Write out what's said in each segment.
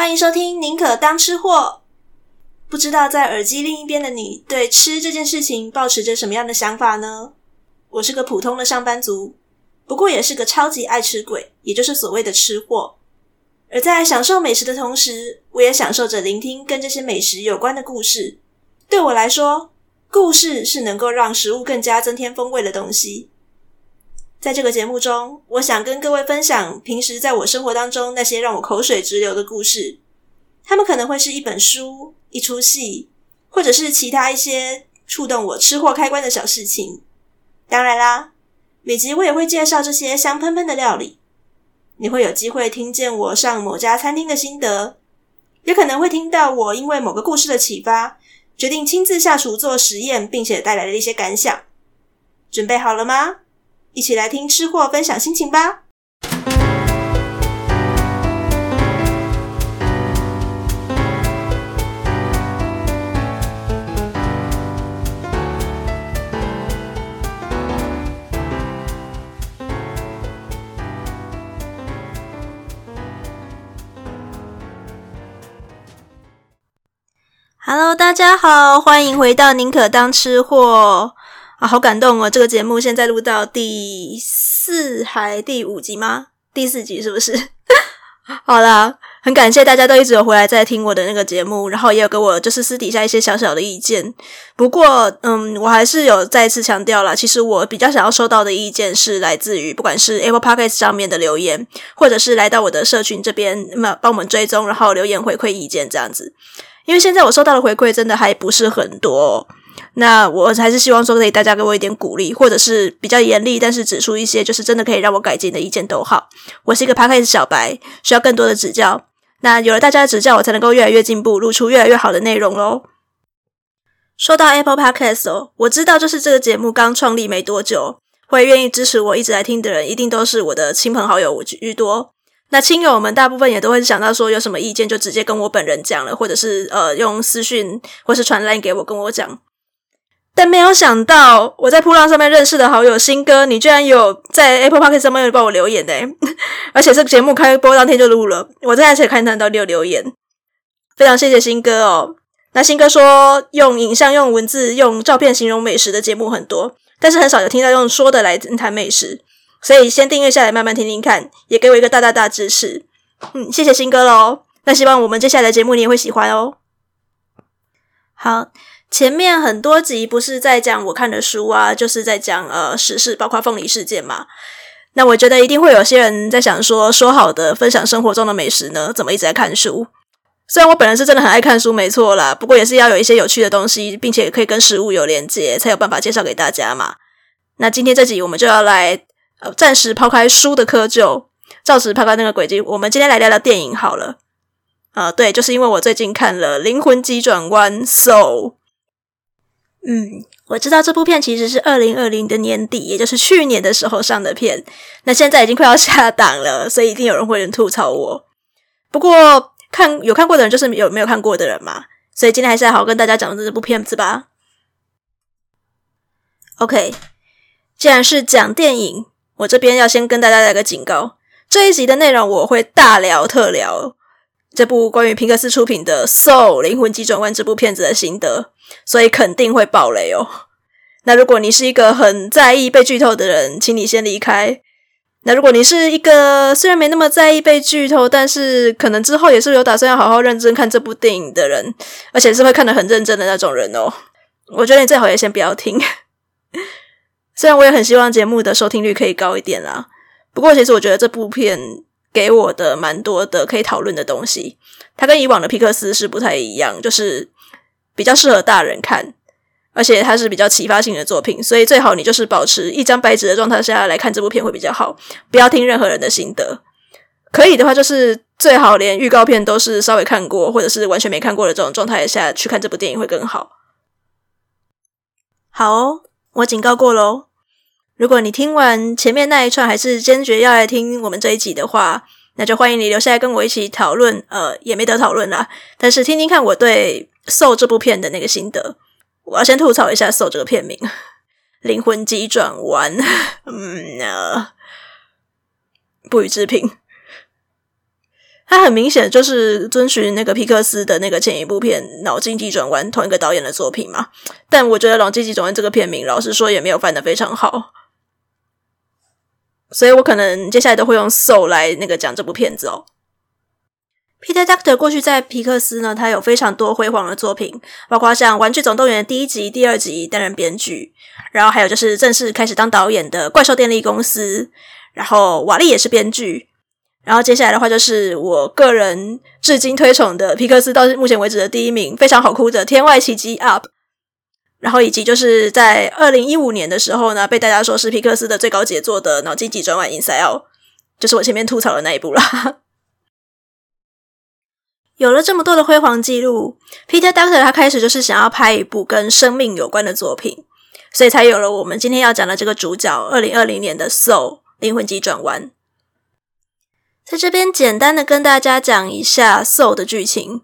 欢迎收听宁可当吃货。不知道在耳机另一边的你对吃这件事情抱持着什么样的想法呢？我是个普通的上班族，不过也是个超级爱吃鬼，也就是所谓的吃货。而在享受美食的同时，我也享受着聆听跟这些美食有关的故事。对我来说，故事是能够让食物更加增添风味的东西。在这个节目中，我想跟各位分享平时在我生活当中那些让我口水直流的故事。它们可能会是一本书、一出戏，或者是其他一些触动我吃货开关的小事情。当然啦，每集我也会介绍这些香喷喷的料理。你会有机会听见我上某家餐厅的心得，也可能会听到我因为某个故事的启发，决定亲自下厨做实验，并且带来的一些感想。准备好了吗？一起来听吃货分享心情吧。Hello， 大家好，欢迎回到宁可当吃货。啊，好感动哦！这个节目现在录到第4还第5集吗？第4集是不是？好啦，很感谢大家都一直有回来在听我的那个节目，然后也有给我就是私底下一些小小的意见。不过，我还是有再一次强调啦，其实我比较想要收到的意见是来自于不管是 Apple Podcast 上面的留言，或者是来到我的社群这边帮我们追踪，然后留言回馈意见这样子。因为现在我收到的回馈真的还不是很多哦。那我还是希望说可以大家给我一点鼓励，或者是比较严厉但是指出一些就是真的可以让我改进的意见都好。我是一个 Podcast 小白，需要更多的指教，那有了大家的指教，我才能够越来越进步，录出越来越好的内容咯。说到 Apple Podcast 哦，我知道就是这个节目刚创立没多久，会愿意支持我一直来听的人一定都是我的亲朋好友居多。那亲友们大部分也都会想到说有什么意见就直接跟我本人讲了，或者是用私讯或是传 LINE 给我跟我讲。但没有想到我在噗浪上面认识的好友新哥，你居然有在 Apple Podcast 上面帮我留言的，而且这个节目开播当天就录了，我在那才看到6留言，非常谢谢新哥哦。那新哥说用影像、用文字、用照片形容美食的节目很多，但是很少有听到用说的来谈美食，所以先订阅下来慢慢听听看，也给我一个大大大支持。谢谢新哥咯。那希望我们接下来的节目你也会喜欢哦。好，前面很多集不是在讲我看的书啊，就是在讲时事，包括凤梨事件嘛。那我觉得一定会有些人在想说，说好的分享生活中的美食呢，怎么一直在看书？虽然我本人是真的很爱看书没错啦，不过也是要有一些有趣的东西，并且可以跟食物有连结，才有办法介绍给大家嘛。那今天这集我们就要来暂时抛开书的窠臼，照实抛开那个轨迹，我们今天来聊聊电影好了。对，就是因为我最近看了《灵魂急转弯》Soul。我知道这部片其实是2020的年底，也就是去年的时候上的片，那现在已经快要下档了，所以一定有人会吐槽我。不过有看过的人就是有没有看过的人嘛，所以今天还是来好好跟大家讲这部片子吧。OK， 既然是讲电影，我这边要先跟大家来个警告，这一集的内容我会大聊特聊这部关于皮克斯出品的《Soul 灵魂急转弯》这部片子的心得，所以肯定会爆雷哦。那如果你是一个很在意被剧透的人，请你先离开。那如果你是一个虽然没那么在意被剧透，但是可能之后也是有打算要好好认真看这部电影的人，而且是会看得很认真的那种人哦，我觉得你最好也先不要听。虽然我也很希望节目的收听率可以高一点啦，不过其实我觉得这部片给我的蛮多的可以讨论的东西，它跟以往的皮克斯是不太一样，就是比较适合大人看，而且它是比较启发性的作品，所以最好你就是保持一张白纸的状态下来看这部片会比较好，不要听任何人的心得，可以的话就是最好连预告片都是稍微看过或者是完全没看过的这种状态下去看这部电影会更好。好哦，我警告过咯。如果你听完前面那一串还是坚决要来听我们这一集的话，那就欢迎你留下来跟我一起讨论，也没得讨论啦，但是听听看我对Soul 这部片的那个心得。我要先吐槽一下 Soul 这个片名，灵魂急转弯，不予置评。他很明显就是遵循那个皮克斯的那个前一部片《脑筋急转弯》同一个导演的作品嘛，但我觉得《脑筋急转弯》这个片名老实说也没有翻得非常好，所以我可能接下来都会用 Soul 来那个讲这部片子哦。Peter Docter 过去在皮克斯呢，他有非常多辉煌的作品，包括像《玩具总动员》的第一集、第二集担任编剧，然后还有就是正式开始当导演的《怪兽电力公司》，然后瓦力也是编剧，然后接下来的话就是我个人至今推崇的皮克斯到目前为止的第一名，非常好哭的《天外奇迹 Up》，然后以及就是在2015年的时候呢，被大家说是皮克斯的最高杰作的《脑筋急转弯 Inside Out》，就是我前面吐槽的那一部啦。有了这么多的辉煌记录， Peter Docter 他开始就是想要拍一部跟生命有关的作品，所以才有了我们今天要讲的这个主角2020年的 Soul 灵魂急转弯。在这边简单的跟大家讲一下 Soul 的剧情。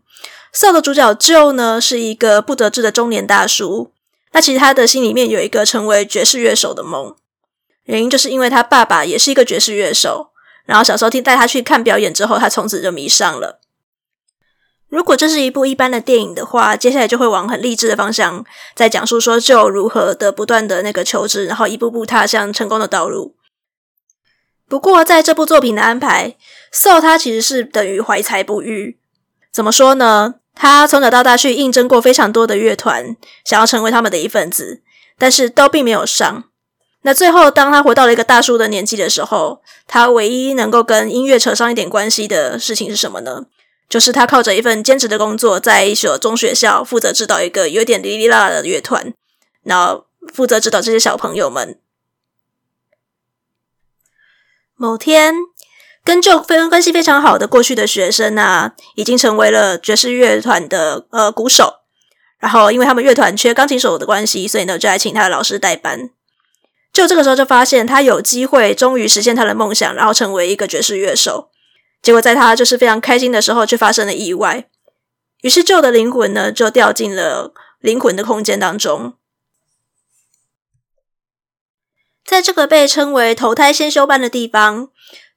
Soul 的主角 Joe 呢，是一个不得志的中年大叔，那其实他的心里面有一个成为爵士乐手的梦，原因就是因为他爸爸也是一个爵士乐手，然后小时候带他去看表演之后，他从此就迷上了。如果这是一部一般的电影的话，接下来就会往很励志的方向在讲述说 Joe 如何的不断的那个求知，然后一步步踏向成功的道路。不过在这部作品的安排， Soul 他其实是等于怀才不遇。怎么说呢，他从小到大去应征过非常多的乐团，想要成为他们的一份子，但是都并没有上。那最后当他活到了一个大叔的年纪的时候，他唯一能够跟音乐扯上一点关系的事情是什么呢？就是他靠着一份兼职的工作，在一所中学校负责指导一个有点哩哩啦啦的乐团，然后负责指导这些小朋友们。某天，跟 Joe 关系非常好的过去的学生啊，已经成为了爵士乐团的鼓手，然后因为他们乐团缺钢琴手的关系，所以呢就来请他的老师代班。Joe 这个时候就发现他有机会终于实现他的梦想，然后成为一个爵士乐手。结果在他就是非常开心的时候，却发生了意外。于是 Joe 的灵魂呢，就掉进了灵魂的空间当中。在这个被称为投胎先修班的地方，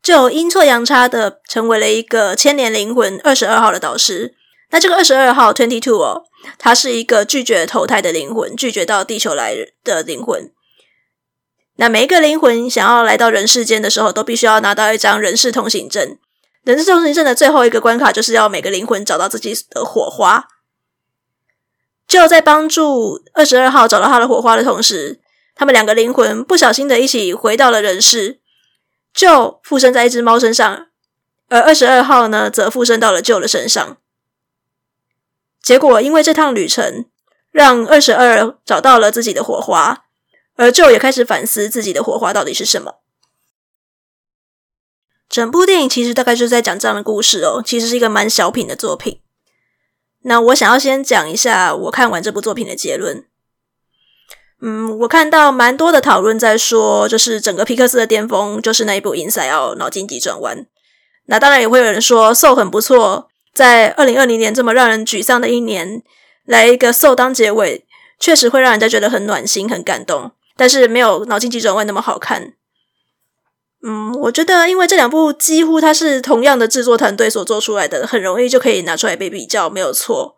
Joe 阴错阳差的成为了一个千年灵魂22号的导师。那这个22号22哦，他是一个拒绝投胎的灵魂，拒绝到地球来的灵魂。那每一个灵魂想要来到人世间的时候，都必须要拿到一张人世通行证。人世通行证的最后一个关卡，就是要每个灵魂找到自己的火花。Joe 在帮助22号找到他的火花的同时，他们两个灵魂不小心的一起回到了人世。Joe 附身在一只猫身上，而22号呢，则附身到了 Joe 的身上。结果因为这趟旅程，让22找到了自己的火花，而 Joe 也开始反思自己的火花到底是什么。整部电影其实大概就是在讲这样的故事哦，其实是一个蛮小品的作品。那我想要先讲一下我看完这部作品的结论。我看到蛮多的讨论在说，就是整个皮克斯的巅峰就是那一部 Inside Out 脑筋急转弯。那当然也会有人说 Soul 很不错，在2020年这么让人沮丧的一年，来一个 Soul 当结尾，确实会让人家觉得很暖心很感动，但是没有脑筋急转弯那么好看。我觉得因为这两部几乎它是同样的制作团队所做出来的，很容易就可以拿出来被比较，没有错。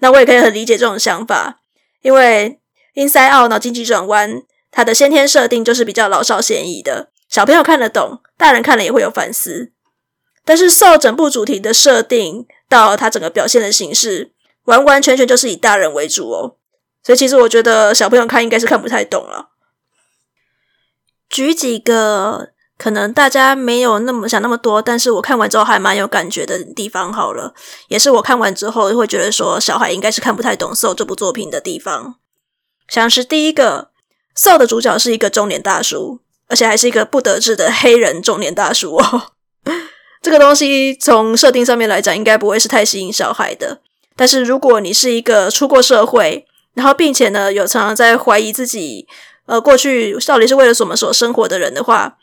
那我也可以很理解这种想法，因为 Inside Out 脑筋急转弯它的先天设定就是比较老少咸宜的，小朋友看得懂，大人看了也会有反思。但是 Soul 整部主题的设定到它整个表现的形式，完完全全就是以大人为主哦，所以其实我觉得小朋友看应该是看不太懂了。举几个可能大家没有那么想那么多，但是我看完之后还蛮有感觉的地方好了，也是我看完之后会觉得说小孩应该是看不太懂 Soul 这部作品的地方。像是第一个， Soul 的主角是一个中年大叔，而且还是一个不得志的黑人中年大叔哦。这个东西从设定上面来讲应该不会是太吸引小孩的，但是如果你是一个出过社会，然后并且呢有常常在怀疑自己过去到底是为了什么所生活的人的话，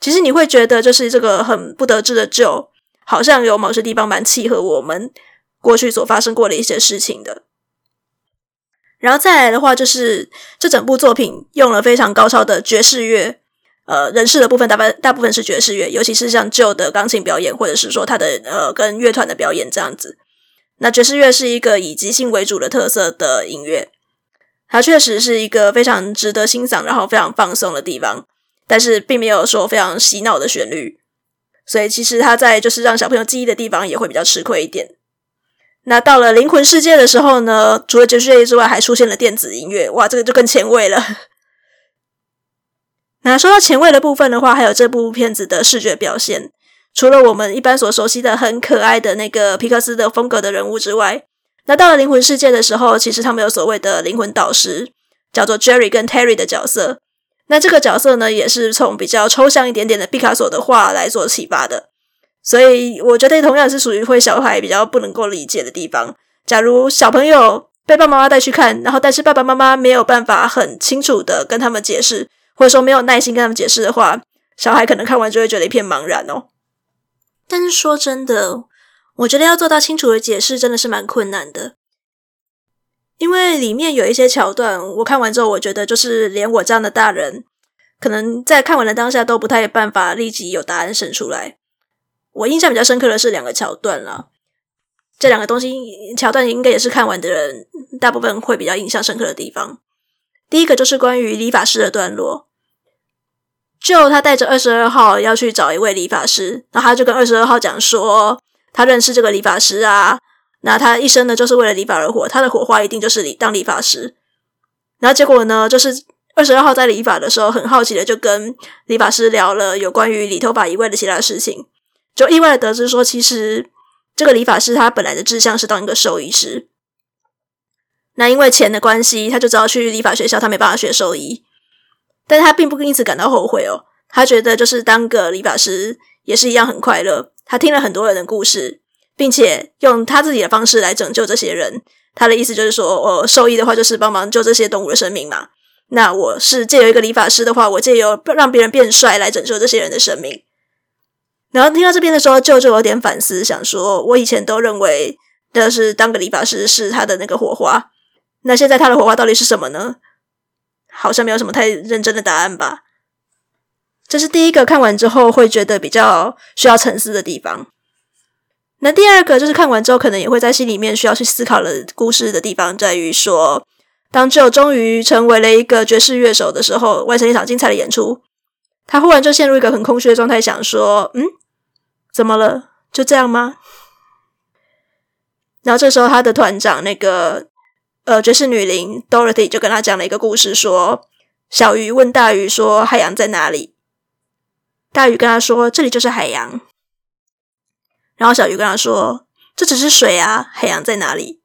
其实你会觉得就是这个很不得志的 Joe 好像有某些地方蛮契合我们过去所发生过的一些事情的。然后再来的话，就是这整部作品用了非常高超的爵士乐人事的部分大部分是爵士乐，尤其是像旧的钢琴表演，或者是说他的跟乐团的表演这样子。那爵士乐是一个以即兴为主的特色的音乐，它确实是一个非常值得欣赏然后非常放松的地方，但是并没有说非常洗脑的旋律，所以其实它在就是让小朋友记忆的地方也会比较吃亏一点。那到了灵魂世界的时候呢，除了爵士乐之外还出现了电子音乐，哇，这个就更前卫了。那说到前卫的部分的话，还有这部片子的视觉表现，除了我们一般所熟悉的很可爱的那个皮克斯的风格的人物之外，那到了灵魂世界的时候，其实他们有所谓的灵魂导师，叫做 Jerry 跟 Terry 的角色。那这个角色呢，也是从比较抽象一点点的毕卡索的画来做启发的，所以我觉得同样是属于会小孩比较不能够理解的地方。假如小朋友被爸爸妈妈带去看，然后但是爸爸妈妈没有办法很清楚的跟他们解释，或者说没有耐心跟他们解释的话，小孩可能看完就会觉得一片茫然哦。但是说真的，我觉得要做到清楚的解释真的是蛮困难的，因为里面有一些桥段，我看完之后我觉得就是连我这样的大人可能在看完的当下都不太有办法立即有答案生出来。我印象比较深刻的是2个桥段啦，这2个东西桥段应该也是看完的人大部分会比较印象深刻的地方。第一个就是关于理发师的段落，就他带着22号要去找一位理发师，然后他就跟22号讲说他认识这个理发师啊，那他一生呢就是为了理发而活，他的火花一定就是当理发师。然后结果呢，就是22号在理发的时候很好奇的就跟理发师聊了有关于理头发以外的其他事情，就意外的得知说其实这个理发师他本来的志向是当一个兽医师，那因为钱的关系他就只好去理发学校，他没办法学兽医，但他并不因此感到后悔哦，他觉得就是当个理发师也是一样很快乐。他听了很多人的故事，并且用他自己的方式来拯救这些人。他的意思就是说兽医的话就是帮忙救这些动物的生命嘛，那我是借由一个理发师的话，我借由让别人变帅来拯救这些人的生命。然后听到这边的时候就有点反思，想说我以前都认为就是当个理发师是他的那个火花，那现在他的火花到底是什么呢？好像没有什么太认真的答案吧。这是第一个看完之后会觉得比较需要沉思的地方。那第2个就是看完之后可能也会在心里面需要去思考的故事的地方，在于说当Joe终于成为了一个爵士乐手的时候，完成一场精彩的演出，他忽然就陷入一个很空虚的状态，想说怎么了？就这样吗？然后这时候他的团长那个爵士女伶 Dorothy 就跟他讲了一个故事，说小鱼问大鱼说海洋在哪里，大鱼跟他说这里就是海洋，然后小鱼跟他说这只是水啊，海洋在哪里？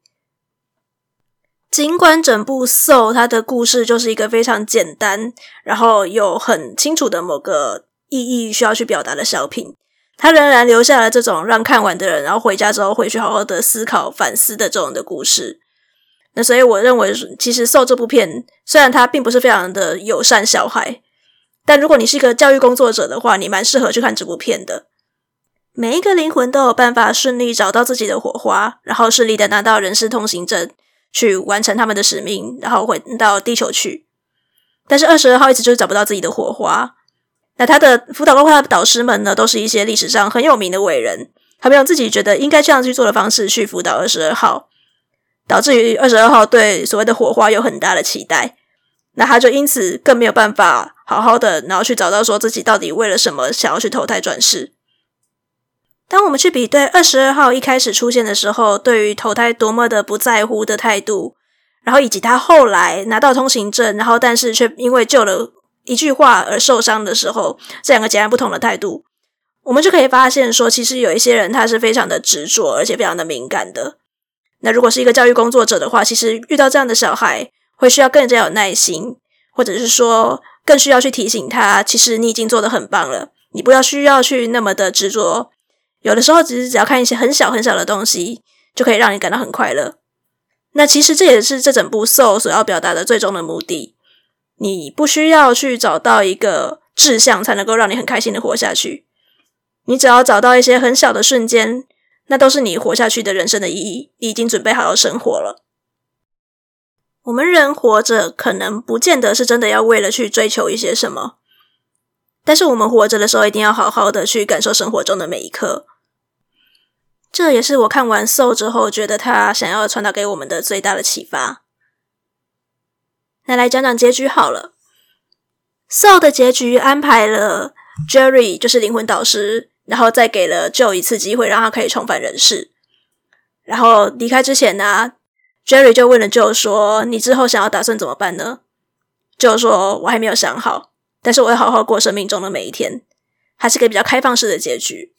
尽管整部 Soul 它的故事就是一个非常简单然后有很清楚的某个意义需要去表达的小品，它仍然留下了这种让看完的人然后回家之后回去好好的思考反思的这种的故事。那所以我认为其实 Soul 这部片虽然它并不是非常的友善小孩，但如果你是一个教育工作者的话，你蛮适合去看这部片的。每一个灵魂都有办法顺利找到自己的火花，然后顺利的拿到人事通行证去完成他们的使命，然后回到地球去。但是22号一直就是找不到自己的火花，那他的辅导包括他的导师们呢，都是一些历史上很有名的伟人，他们用自己觉得应该这样去做的方式去辅导22号，导致于22号对所谓的火花有很大的期待，那他就因此更没有办法好好的然后去找到说自己到底为了什么想要去投胎转世。当我们去比对22号一开始出现的时候对于投胎多么的不在乎的态度，然后以及他后来拿到通行证然后但是却因为救了一句话而受伤的时候，这2个截然不同的态度，我们就可以发现说其实有一些人他是非常的执着而且非常的敏感的。那如果是一个教育工作者的话，其实遇到这样的小孩会需要更加有耐心，或者是说更需要去提醒他其实你已经做得很棒了，你不要需要去那么的执着，有的时候只要看一些很小很小的东西就可以让你感到很快乐。那其实这也是这整部 Soul 所要表达的最终的目的，你不需要去找到一个志向才能够让你很开心的活下去，你只要找到一些很小的瞬间，那都是你活下去的人生的意义，你已经准备好要生活了。我们人活着可能不见得是真的要为了去追求一些什么，但是我们活着的时候一定要好好的去感受生活中的每一刻。这也是我看完 Soul 之后觉得他想要传达给我们的最大的启发。那来讲讲结局好了。 Soul 的结局安排了 Jerry 就是灵魂导师，然后再给了 Joe 一次机会让他可以重返人世。然后离开之前呢，Jerry 就问了 Joe 说，你之后想要打算怎么办呢？ Joe 说，我还没有想好，但是我会好好过生命中的每一天。还是个比较开放式的结局。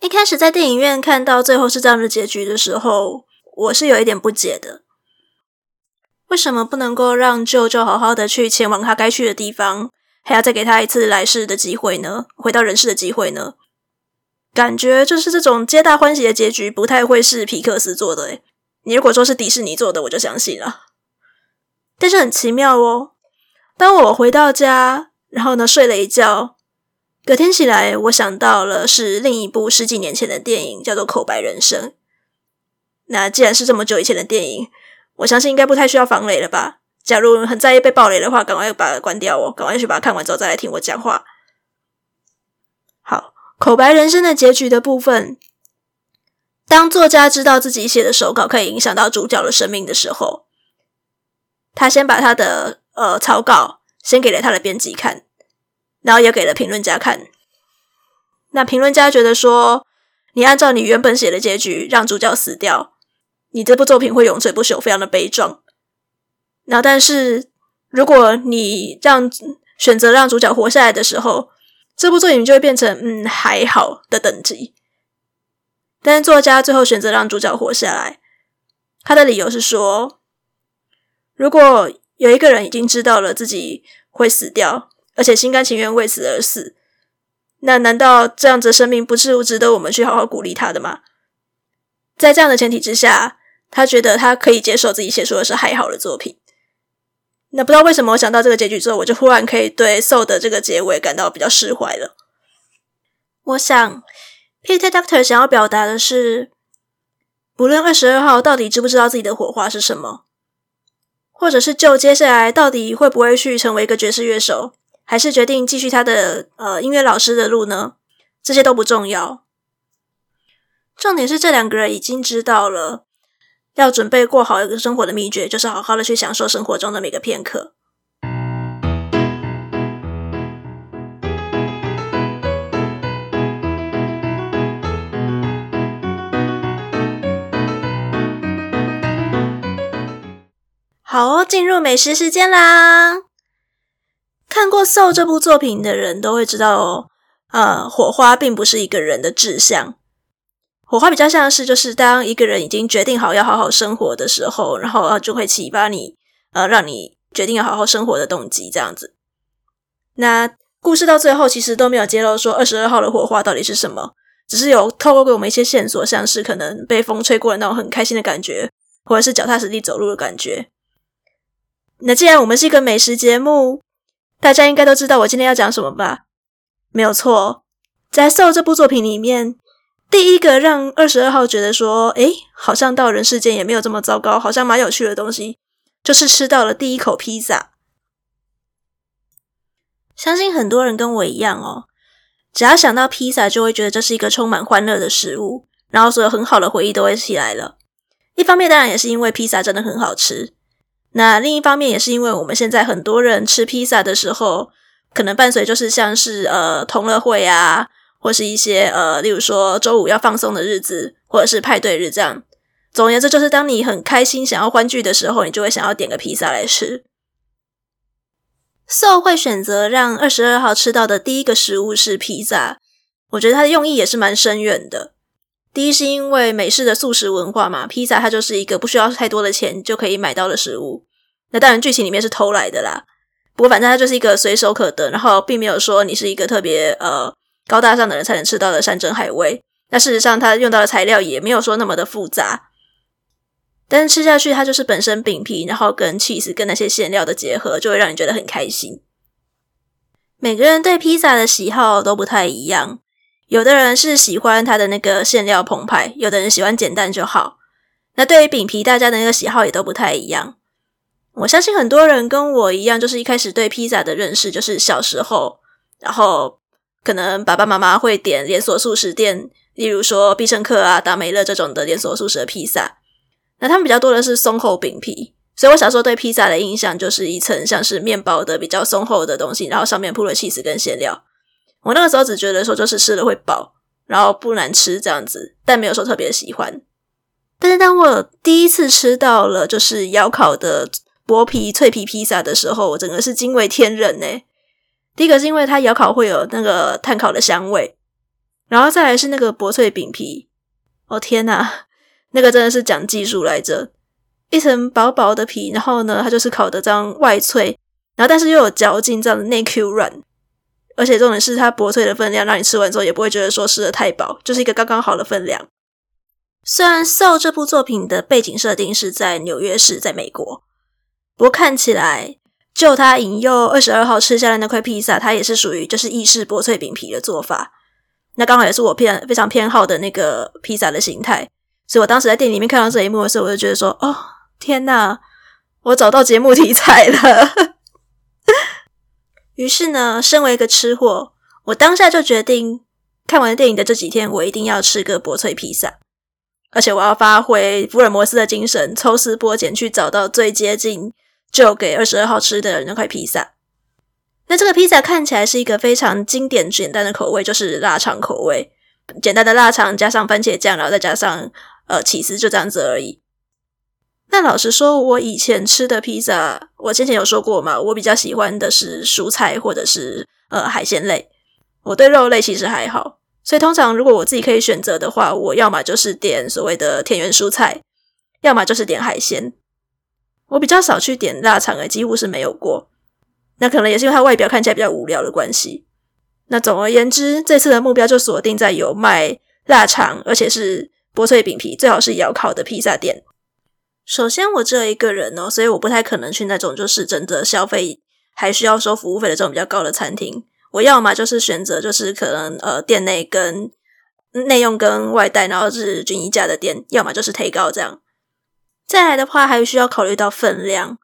一开始在电影院看到最后是这样的结局的时候，我是有一点不解的，为什么不能够让 Joe 好好的去前往他该去的地方，还要再给他一次来世的机会呢？回到人世的机会呢？感觉就是这种皆大欢喜的结局不太会是皮克斯做的耶。你如果说是迪士尼做的我就相信了。但是很奇妙哦，当我回到家然后呢睡了一觉，隔天起来我想到了是另一部十几年前的电影叫做《口白人生》。那既然是这么久以前的电影，我相信应该不太需要防雷了吧。假如很在意被爆雷的话，赶快把它关掉哦，赶快去把它看完之后再来听我讲话。好，口白人生的结局的部分，当作家知道自己写的手稿可以影响到主角的生命的时候，他先把他的草稿先给了他的编辑看，然后也给了评论家看。那评论家觉得说，你按照你原本写的结局让主角死掉，你这部作品会永垂不朽，非常的悲壮。然后但是如果你选择让主角活下来的时候，这部作品就会变成还好的等级。但是作家最后选择让主角活下来，他的理由是说，如果有一个人已经知道了自己会死掉，而且心甘情愿为此而死，那难道这样子的生命不是值得我们去好好鼓励他的吗？在这样的前提之下，他觉得他可以接受自己写出的是还好的作品。那不知道为什么我想到这个结局之后，我就忽然可以对 Soul 的这个结尾感到比较释怀了。我想 Peter Docter 想要表达的是，不论22号到底知不知道自己的火花是什么，或者是Joe接下来到底会不会去成为一个爵士乐手，还是决定继续他的音乐老师的路呢，这些都不重要。重点是这两个人已经知道了要准备过好一个生活的秘诀，就是好好的去享受生活中的每个片刻。好哦，进入美食时间啦！看过《Soul》这部作品的人都会知道哦，火花并不是一个人的志向。火花比较像是，就是当一个人已经决定好要好好生活的时候，然后就会启发你，让你决定要好好生活的动机这样子。那故事到最后其实都没有揭露说22号的火花到底是什么，只是有透过给我们一些线索，像是可能被风吹过的那种很开心的感觉，或者是脚踏实地走路的感觉。那既然我们是一个美食节目，大家应该都知道我今天要讲什么吧？没有错，在《Soul》这部作品里面，第一个让22号觉得说，好像到人世间也没有这么糟糕，好像蛮有趣的东西，就是吃到了第一口披萨。相信很多人跟我一样哦，只要想到披萨就会觉得这是一个充满欢乐的食物，然后所有很好的回忆都会起来了。一方面当然也是因为披萨真的很好吃，那另一方面也是因为我们现在很多人吃披萨的时候，可能伴随就是像是同乐会啊，或是一些例如说周五要放松的日子，或者是派对日这样。总而言之，就是当你很开心想要欢聚的时候，你就会想要点个披萨来吃。Soul 会选择让22号吃到的第一个食物是披萨，我觉得它的用意也是蛮深远的。第一是因为美式的素食文化嘛，披萨它就是一个不需要太多的钱就可以买到的食物。那当然剧情里面是偷来的啦，不过反正它就是一个随手可得，然后并没有说你是一个特别高大上的人才能吃到的山珍海味。那事实上他用到的材料也没有说那么的复杂，但是吃下去它就是本身饼皮，然后跟 cheese 跟那些馅料的结合，就会让你觉得很开心。每个人对披萨的喜好都不太一样，有的人是喜欢它的那个馅料澎湃，有的人喜欢简单就好。那对于饼皮，大家的那个喜好也都不太一样。我相信很多人跟我一样，就是一开始对披萨的认识就是小时候然后可能爸爸妈妈会点连锁素食店，例如说必胜客啊、达美乐这种的连锁素食的披萨，那他们比较多的是松厚饼皮，所以我小时候对披萨的印象就是一层像是面包的比较松厚的东西，然后上面铺了起司跟馅料。我那个时候只觉得说就是吃了会饱，然后不难吃这样子，但没有说特别喜欢。但是当我第一次吃到了就是窑烤的薄皮脆皮披萨的时候，我整个是惊为天人耶。第一个是因为它窑烤会有那个炭烤的香味，然后再来是那个薄脆饼皮，哦天哪，那个真的是讲技术来着，一层薄薄的皮，然后呢它就是烤得这样外脆，然后但是又有嚼劲，这样的内 Q 软，而且重点是它薄脆的分量让你吃完之后也不会觉得说吃得太饱，就是一个刚刚好的分量。虽然 Soul 这部作品的背景设定是在纽约市，在美国，不过看起来就他引诱22号吃下的那块披萨，它也是属于就是意式薄脆饼皮的做法，那刚好也是我非常偏好的那个披萨的形态，所以我当时在店里面看到这一幕的时候，我就觉得说哦天哪，我找到节目题材了于是呢，身为一个吃货，我当下就决定看完电影的这几天我一定要吃个薄脆披萨，而且我要发挥福尔摩斯的精神，抽丝剥茧去找到最接近就给22号吃的人那块披萨。那这个披萨看起来是一个非常经典简单的口味，就是腊肠口味，简单的腊肠加上番茄酱，然后再加上起司，就这样子而已。那老实说，我以前吃的披萨，我先前有说过嘛，我比较喜欢的是蔬菜或者是海鲜类，我对肉类其实还好，所以通常如果我自己可以选择的话，我要么就是点所谓的田园蔬菜，要么就是点海鲜。我比较少去点腊肠耶，几乎是没有过，那可能也是因为它外表看起来比较无聊的关系。那总而言之，这次的目标就锁定在有卖腊肠而且是薄脆饼皮，最好是窑烤的披萨店。首先我只有一个人哦，所以我不太可能去那种就是真的消费还需要收服务费的这种比较高的餐厅，我要嘛就是选择就是可能店内跟内用跟外带然后是均一价的店，要嘛就是 take out 这样。再来的话还需要考虑到分量，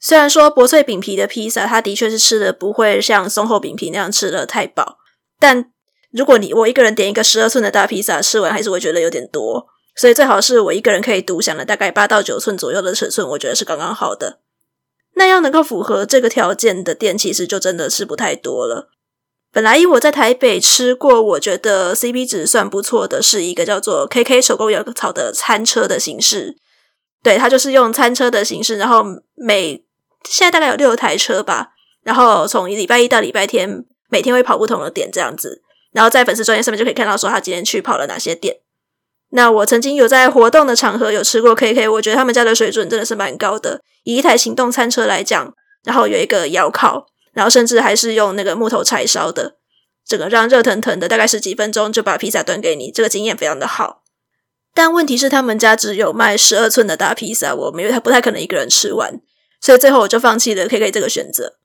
虽然说薄脆饼皮的披萨它的确是吃的不会像松厚饼皮那样吃的太饱，但如果我一个人点一个12寸的大披萨，吃完还是会觉得有点多，所以最好是我一个人可以独享的大概8到9寸左右的尺寸，我觉得是刚刚好的。那要能够符合这个条件的店其实就真的是不太多了。本来以我在台北吃过我觉得 CP 值算不错的是一个叫做 KK 手工窑烤的餐车的形式，对，它就是用餐车的形式，然后现在大概有6台车吧，然后从礼拜一到礼拜天每天会跑不同的点这样子，然后在粉丝专页上面就可以看到说他今天去跑了哪些点。那我曾经有在活动的场合有吃过 KK， 我觉得他们家的水准真的是蛮高的，以一台行动餐车来讲，然后有一个窑烤，然后甚至还是用那个木头柴烧的，整个让热腾腾的大概10几分钟就把披萨端给你，这个经验非常的好。但问题是他们家只有卖12寸的大披萨，我因为他不太可能一个人吃完，所以最后我就放弃了 KK 这个选择。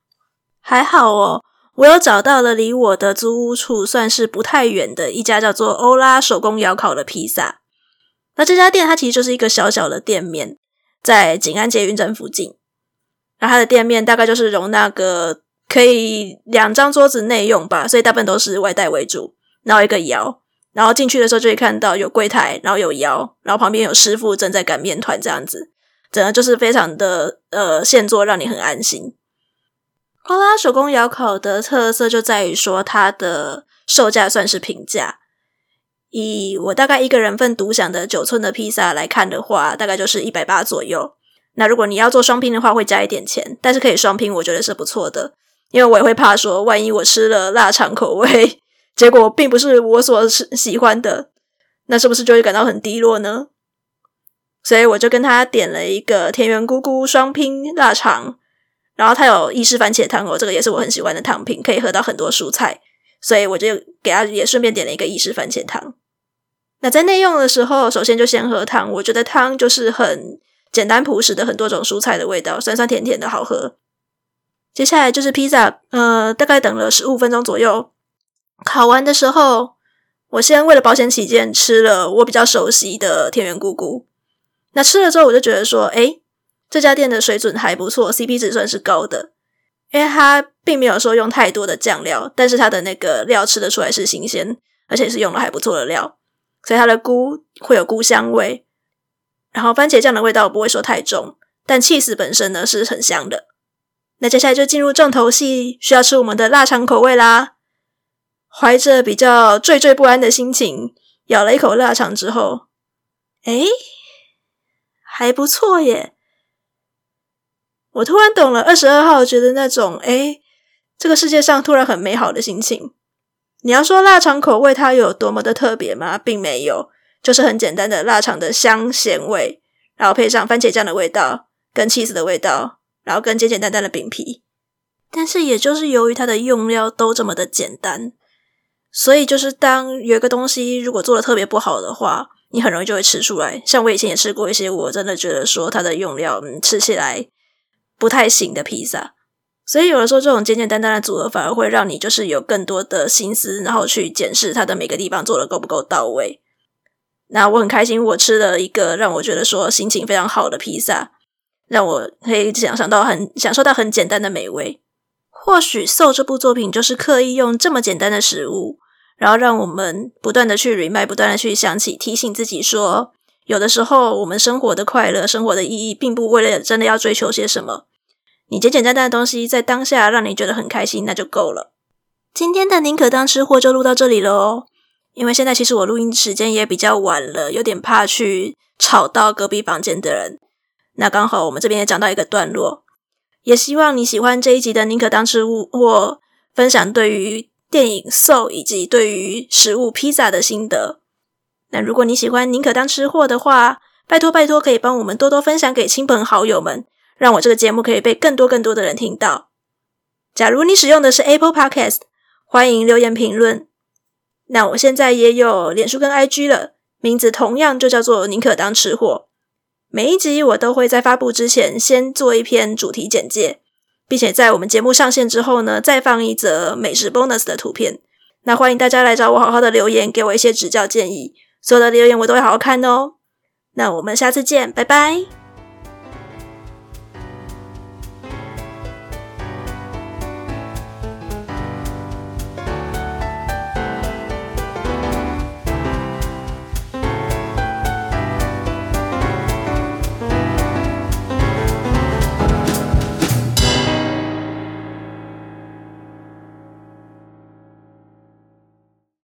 还好哦，我有找到了离我的租屋处算是不太远的一家叫做欧拉手工窑烤的披萨。那这家店它其实就是一个小小的店面，在景安捷运站附近，然后它的店面大概就是容纳个可以2张桌子内用吧，所以大部分都是外带为主，然后一个窑，然后进去的时候就可以看到有柜台，然后有窑，然后旁边有师傅正在擀面团这样子，整个就是非常的现做，让你很安心。欧拉手工窑烤的特色就在于说它的售价算是平价，以我大概一个人份独享的9寸的披萨来看的话，大概就是180左右，那如果你要做双拼的话会加一点钱，但是可以双拼我觉得是不错的，因为我也会怕说万一我吃了腊肠口味结果并不是我所喜欢的，那是不是就会感到很低落呢？所以我就跟他点了一个田园姑姑双拼腊肠，然后他有意式番茄汤哦，这个也是我很喜欢的汤品，可以喝到很多蔬菜，所以我就给他也顺便点了一个意式番茄汤。那在内用的时候首先就先喝汤，我觉得汤就是很简单朴实的很多种蔬菜的味道，酸酸甜甜的好喝。接下来就是披萨，大概等了15分钟左右，烤完的时候我先为了保险起见吃了我比较熟悉的田园姑姑。那吃了之后我就觉得说这家店的水准还不错， CP 值算是高的，因为它并没有说用太多的酱料，但是它的那个料吃得出来是新鲜，而且是用了还不错的料，所以它的菇会有菇香味，然后番茄酱的味道不会说太重，但cheese本身呢是很香的。那接下来就进入重头戏，需要吃我们的腊肠口味啦。怀着比较惴惴不安的心情，咬了一口腊肠之后，诶，还不错耶。我突然懂了22号觉得那种这个世界上突然很美好的心情。你要说腊肠口味它有多么的特别吗？并没有，就是很简单的腊肠的香咸味，然后配上番茄酱的味道跟起司的味道，然后跟简简单单的饼皮。但是也就是由于它的用料都这么的简单，所以就是当有一个东西如果做的特别不好的话，你很容易就会吃出来。像我以前也吃过一些我真的觉得说它的用料吃起来不太行的披萨，所以有的时候这种简简单单的组合反而会让你就是有更多的心思，然后去检视它的每个地方做的够不够到位。那我很开心我吃了一个让我觉得说心情非常好的披萨，让我可以享受到很简单的美味。或许 Soul 这部作品就是刻意用这么简单的食物，然后让我们不断的去 remind， 不断的去想起，提醒自己说有的时候我们生活的快乐，生活的意义并不为了真的要追求些什么，你简简单单的东西在当下让你觉得很开心，那就够了。今天的宁可当吃货就录到这里了哦，因为现在其实我录音时间也比较晚了，有点怕去吵到隔壁房间的人。那刚好我们这边也讲到一个段落，也希望你喜欢这一集的宁可当吃货分享对于电影 Soul 以及对于食物披萨的心得。那如果你喜欢宁可当吃货的话，拜托拜托可以帮我们多多分享给亲朋好友们，让我这个节目可以被更多更多的人听到。假如你使用的是 Apple Podcast， 欢迎留言评论。那我现在也有脸书跟 IG 了，名字同样就叫做宁可当吃货。每一集我都会在发布之前先做一篇主题简介，并且在我们节目上线之后呢，再放一则美食 bonus 的图片。那欢迎大家来找我好好的留言，给我一些指教建议，所有的留言我都会好好看哦。那我们下次见，拜拜。